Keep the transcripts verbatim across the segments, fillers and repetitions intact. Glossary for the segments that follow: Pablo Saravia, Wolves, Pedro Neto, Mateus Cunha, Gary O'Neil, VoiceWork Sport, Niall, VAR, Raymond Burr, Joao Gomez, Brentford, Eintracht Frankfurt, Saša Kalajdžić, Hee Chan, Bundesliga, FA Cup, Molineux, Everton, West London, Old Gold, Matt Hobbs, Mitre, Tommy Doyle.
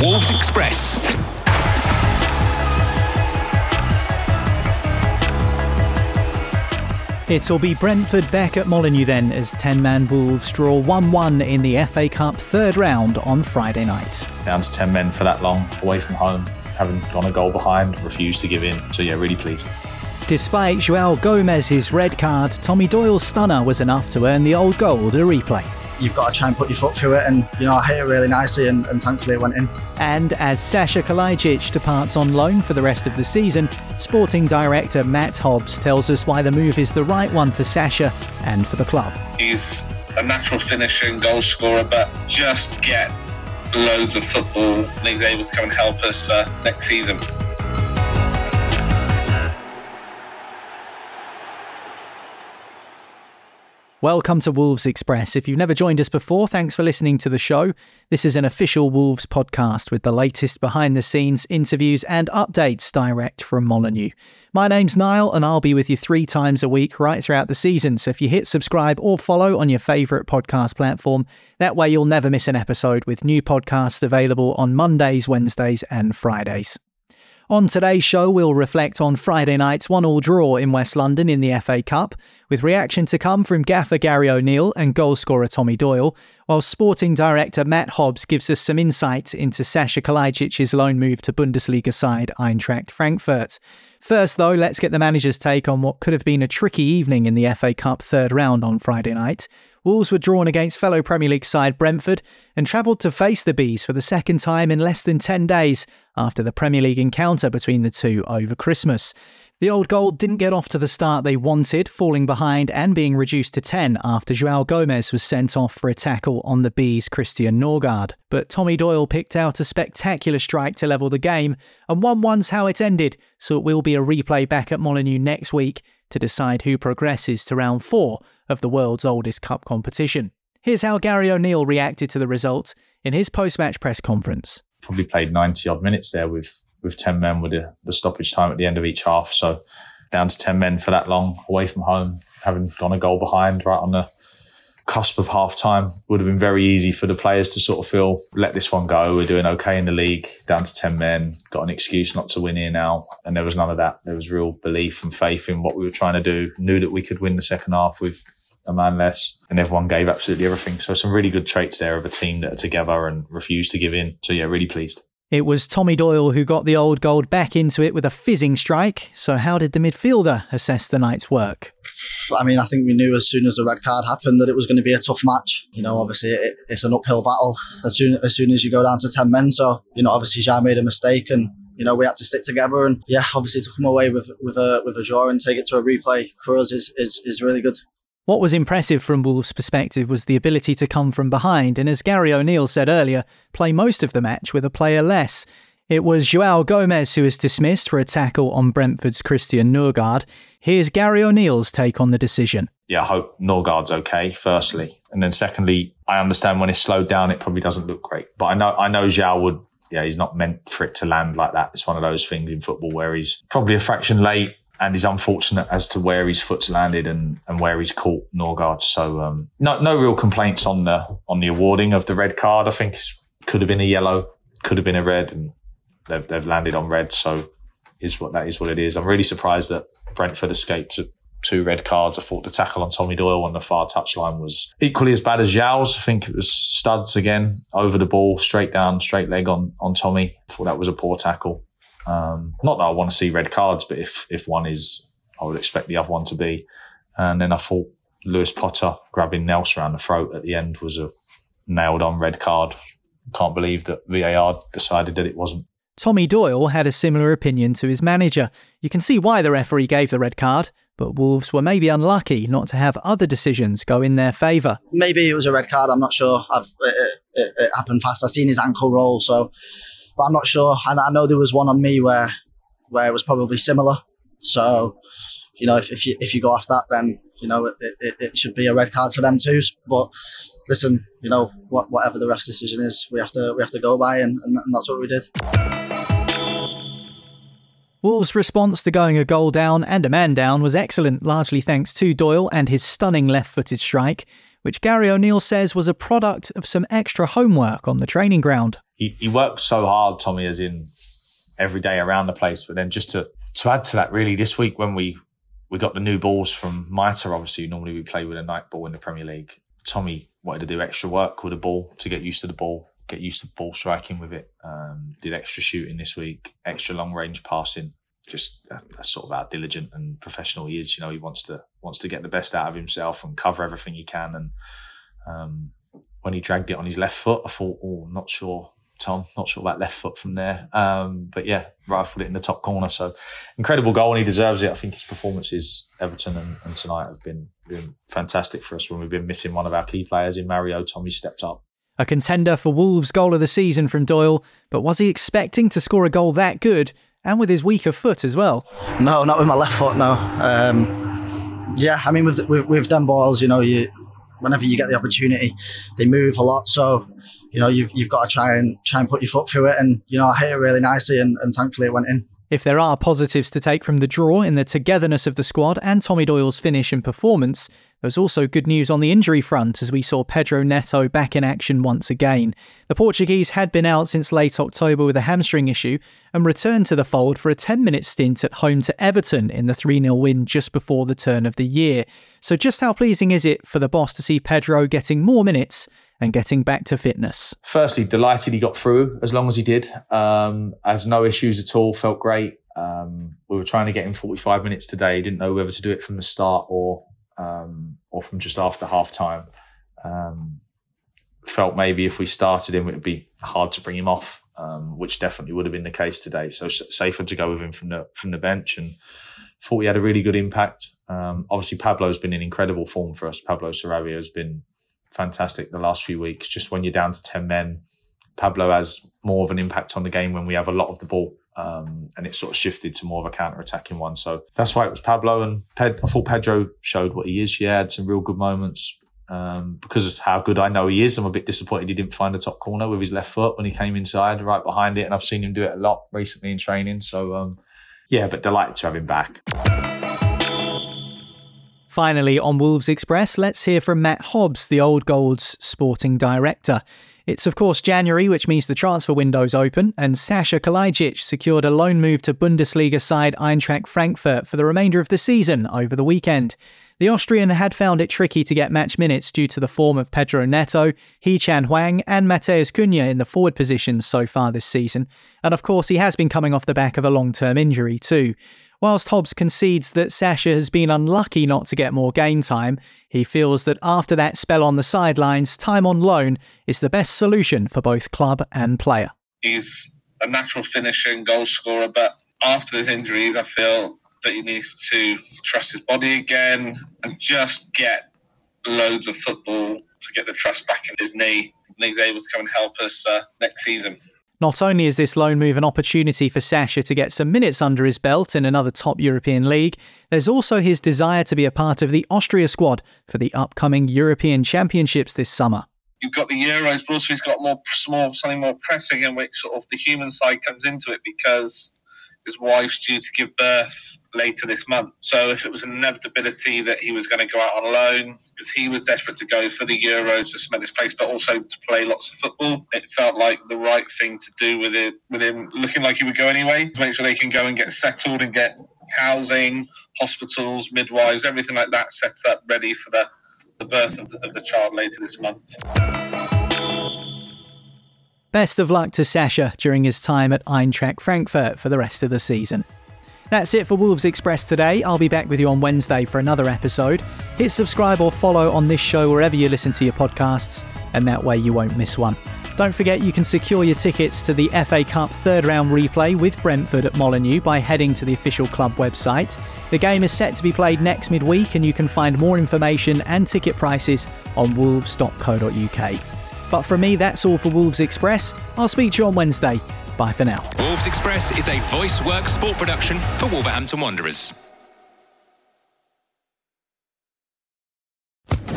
Wolves Express. It'll be Brentford back at Molineux then, as ten-man Wolves draw one one in the F A Cup third round on Friday night. Down to ten men for that long, away from home, having gone a goal behind, refused to give in. So yeah, really pleased. Despite Joao Gomez's red card, Tommy Doyle's stunner was enough to earn the Old Gold a replay. You've got to try and put your foot through it, and you know, I hit it really nicely, and, and thankfully it went in. And as Saša Kalajdžić departs on loan for the rest of the season, Sporting Director Matt Hobbs tells us why the move is the right one for Saša and for the club. He's a natural finisher and goal scorer, but just get loads of football, and he's able to come and help us uh, next season. Welcome to Wolves Express. If you've never joined us before, thanks for listening to the show. This is an official Wolves podcast with the latest behind-the-scenes interviews and updates direct from Molineux. My name's Niall, and I'll be with you three times a week right throughout the season. So if you hit subscribe or follow on your favourite podcast platform, that way you'll never miss an episode, with new podcasts available on Mondays, Wednesdays and Fridays. On today's show, we'll reflect on Friday night's one all draw in West London in the F A Cup, with reaction to come from gaffer Gary O'Neil and goalscorer Tommy Doyle, while Sporting Director Matt Hobbs gives us some insight into Saša Kalajdžić's loan move to Bundesliga side Eintracht Frankfurt. First though, let's get the manager's take on what could have been a tricky evening in the F A Cup third round on Friday night. Wolves were drawn against fellow Premier League side Brentford and travelled to face the Bees for the second time in less than ten days after the Premier League encounter between the two over Christmas. The Old Gold didn't get off to the start they wanted, falling behind and being reduced to ten after Joao Gomez was sent off for a tackle on the Bees' Christian Norgaard. But Tommy Doyle picked out a spectacular strike to level the game, and one one's how it ended, so it will be a replay back at Molineux next week to decide who progresses to round four of the world's oldest cup competition. Here's how Gary O'Neil reacted to the result in his post-match press conference. Probably played ninety-odd minutes there with with ten men, with the, the stoppage time at the end of each half. So down to ten men for that long, away from home, having gone a goal behind right on the cusp of half-time. Would have been very easy for the players to sort of feel, let this one go, we're doing okay in the league, down to ten men, got an excuse not to win here now. And there was none of that. There was real belief and faith in what we were trying to do, knew that we could win the second half with a man less, and everyone gave absolutely everything. So some really good traits there of a team that are together and refused to give in. So yeah, really pleased. It was Tommy Doyle who got the Old Gold back into it with a fizzing strike. So how did the midfielder assess the night's work? I mean, I think we knew as soon as the red card happened that it was going to be a tough match. You know, obviously it, it's an uphill battle as soon, as soon as you go down to ten men. So, you know, obviously Jean made a mistake, and you know, we had to stick together, and yeah, obviously to come away with with a with a draw and take it to a replay for us is is, is really good. What was impressive from Wolves' perspective was the ability to come from behind and, as Gary O'Neil said earlier, play most of the match with a player less. It was Joao Gomez who was dismissed for a tackle on Brentford's Christian Norgaard. Here's Gary O'Neil's take on the decision. Yeah, I hope Norgaard's okay, firstly. And then secondly, I understand when it's slowed down, it probably doesn't look great. But I know I know Joao would yeah, he's not meant for it to land like that. It's one of those things in football where he's probably a fraction late and he's unfortunate as to where his foot's landed and, and where he's caught Norgaard. So um, no no real complaints on the on the awarding of the red card. I think it could have been a yellow, could have been a red, and they've, they've landed on red. So is what that is what it is. I'm really surprised that Brentford escaped two red cards. I thought the tackle on Tommy Doyle on the far touchline was equally as bad as Joao's. I think it was studs again, over the ball, straight down, straight leg on, on Tommy. I thought that was a poor tackle. Um, not that I want to see red cards, but if, if one is, I would expect the other one to be. And then I thought Lewis Potter grabbing Nelson around the throat at the end was a nailed-on red card. Can't believe that V A R decided that it wasn't. Tommy Doyle had a similar opinion to his manager. You can see why the referee gave the red card, but Wolves were maybe unlucky not to have other decisions go in their favour. Maybe it was a red card, I'm not sure. I've, it, it, it happened fast. I've seen his ankle roll, so... But I'm not sure. And I know there was one on me where where it was probably similar. So, you know, if, if you if you go off that, then, you know, it, it, it should be a red card for them too. But listen, you know, what, whatever the ref's decision is, we have to we have to go by, and, and that's what we did. Wolves' response to going a goal down and a man down was excellent, largely thanks to Doyle and his stunning left-footed strike, which Gary O'Neil says was a product of some extra homework on the training ground. He, he worked so hard, Tommy, as in every day around the place. But then just to, to add to that, really, this week when we, we got the new balls from Mitre, obviously, normally we play with a night ball in the Premier League. Tommy wanted to do extra work with the ball to get used to the ball, get used to ball striking with it. Um, did extra shooting this week, extra long-range passing. Just that's sort of how diligent and professional he is. You know, he wants to wants to get the best out of himself and cover everything he can. And um, when he dragged it on his left foot, I thought, oh, not sure, Tom, not sure about left foot from there. Um, but yeah, rifled it in the top corner. So incredible goal, and he deserves it. I think his performances, Everton and, and tonight, have been, been fantastic for us when we've been missing one of our key players in Mario. Tommy stepped up. A contender for Wolves' goal of the season from Doyle, but was he expecting to score a goal that good? And with his weaker foot as well. No, not with my left foot. No. Um, yeah, I mean, with, with with them balls, you know, you whenever you get the opportunity, they move a lot. So, you know, you've you've got to try and try and put your foot through it. And you know, I hit it really nicely, and, and thankfully it went in. If there are positives to take from the draw in the togetherness of the squad and Tommy Doyle's finish and performance, there's also good news on the injury front as we saw Pedro Neto back in action once again. The Portuguese had been out since late October with a hamstring issue and returned to the fold for a ten-minute stint at home to Everton in the three nil win just before the turn of the year. So just how pleasing is it for the boss to see Pedro getting more minutes and getting back to fitness? Firstly, delighted he got through as long as he did. Um, as no issues at all, felt great. Um, we were trying to get him forty-five minutes today. Didn't know whether to do it from the start or um, or from just after half-time. Um, felt maybe if we started him, it would be hard to bring him off, um, which definitely would have been the case today. So safer to go with him from the, from the bench, and thought he had a really good impact. Um, obviously, Pablo's been in incredible form for us. Pablo Saravia has been fantastic the last few weeks. Just when you're down to ten men, Pablo has more of an impact on the game when we have a lot of the ball, um, and it sort of shifted to more of a counter-attacking one. So that's why it was Pablo, and Ped- I thought Pedro showed what he is. Yeah, had some real good moments. Um, because of how good I know he is, I'm a bit disappointed he didn't find the top corner with his left foot when he came inside, right behind it, and I've seen him do it a lot recently in training. So um, yeah, but delighted to have him back. Finally, on Wolves Express, let's hear from Matt Hobbs, the Old Gold's sporting director. It's, of course, January, which means the transfer window's open, and Saša Kalajdžić secured a loan move to Bundesliga side Eintracht Frankfurt for the remainder of the season over the weekend. The Austrian had found it tricky to get match minutes due to the form of Pedro Neto, Hee Chan and Mateus Cunha in the forward positions so far this season. And of course, he has been coming off the back of a long-term injury too. Whilst Hobbs concedes that Saša has been unlucky not to get more game time, he feels that after that spell on the sidelines, time on loan is the best solution for both club and player. He's a natural finisher and goal scorer, but after those injuries, I feel that he needs to trust his body again and just get loads of football to get the trust back in his knee. And he's able to come and help us uh, next season. Not only is this loan move an opportunity for Saša to get some minutes under his belt in another top European league, there's also his desire to be a part of the Austria squad for the upcoming European Championships this summer. You've got the Euros, but also he's got more, more something more pressing, in which sort of the human side comes into it because his wife's due to give birth later this month. So if it was an inevitability that he was going to go out on loan, because he was desperate to go for the Euros to cement his place, but also to play lots of football, it felt like the right thing to do with it, with him looking like he would go anyway, to make sure they can go and get settled and get housing, hospitals, midwives, everything like that set up, ready for the, the birth of the, of the child later this month. Best of luck to Saša during his time at Eintracht Frankfurt for the rest of the season. That's it for Wolves Express today. I'll be back with you on Wednesday for another episode. Hit subscribe or follow on this show wherever you listen to your podcasts, and that way you won't miss one. Don't forget you can secure your tickets to the F A Cup third round replay with Brentford at Molineux by heading to the official club website. The game is set to be played next midweek, and you can find more information and ticket prices on wolves dot co dot uk. But from me, that's all for Wolves Express. I'll speak to you on Wednesday. Bye for now. Wolves Express is a VoiceWork Sport production for Wolverhampton Wanderers.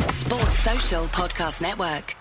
Sports Social Podcast Network.